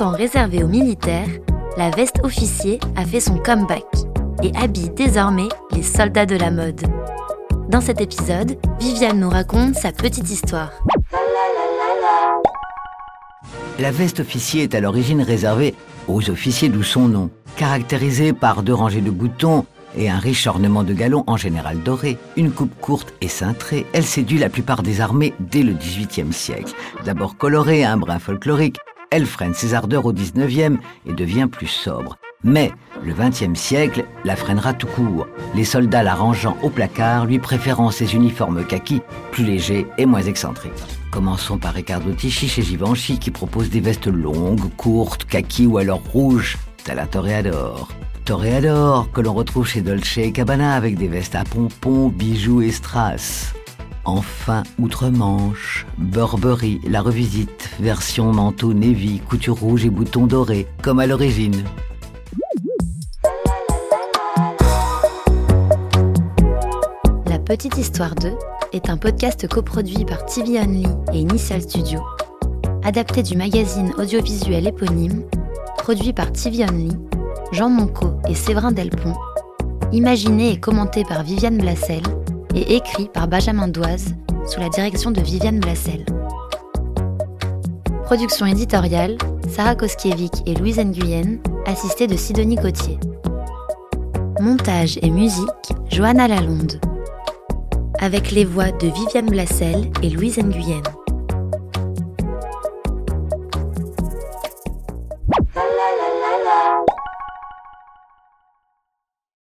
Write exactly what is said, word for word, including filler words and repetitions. longtemps réservée aux militaires, la veste officier a fait son comeback et habille désormais les soldats de la mode. Dans cet épisode, Viviane nous raconte sa petite histoire. La veste officier est à l'origine réservée aux officiers, d'où son nom, caractérisée par deux rangées de boutons et un riche ornement de galons en général doré. Une coupe courte et cintrée, elle séduit la plupart des armées dès le dix-huitième siècle. D'abord colorée à un brin folklorique, elle freine ses ardeurs au dix-neuvième et devient plus sobre. Mais le vingtième siècle la freinera tout court, les soldats la rangeant au placard, lui préférant ses uniformes kaki, plus légers et moins excentriques. Commençons par Riccardo Tisci chez Givenchy qui propose des vestes longues, courtes, kaki ou alors rouges, telle la Toréador. Toréador que l'on retrouve chez Dolce et Gabbana avec des vestes à pompons, bijoux et strass. Enfin, outre-Manche, Burberry, la revisite, version manteau navy, couture rouge et boutons dorés, comme à l'origine. La Petite Histoire de est un podcast coproduit par T V Only et Initial Studio, adapté du magazine audiovisuel éponyme, produit par T V Only, Jean Moncaut et Séverin Delpon, imaginé et commenté par Viviane Blassel et écrit par Benjamin Doize sous la direction de Viviane Blassel. Production éditoriale, Sarah Koskiewicz et Louise Nguyen, assistée de Sidonie Cottier. Montage et musique, Johanna Lalonde. Avec les voix de Viviane Blassel et Louise Nguyen.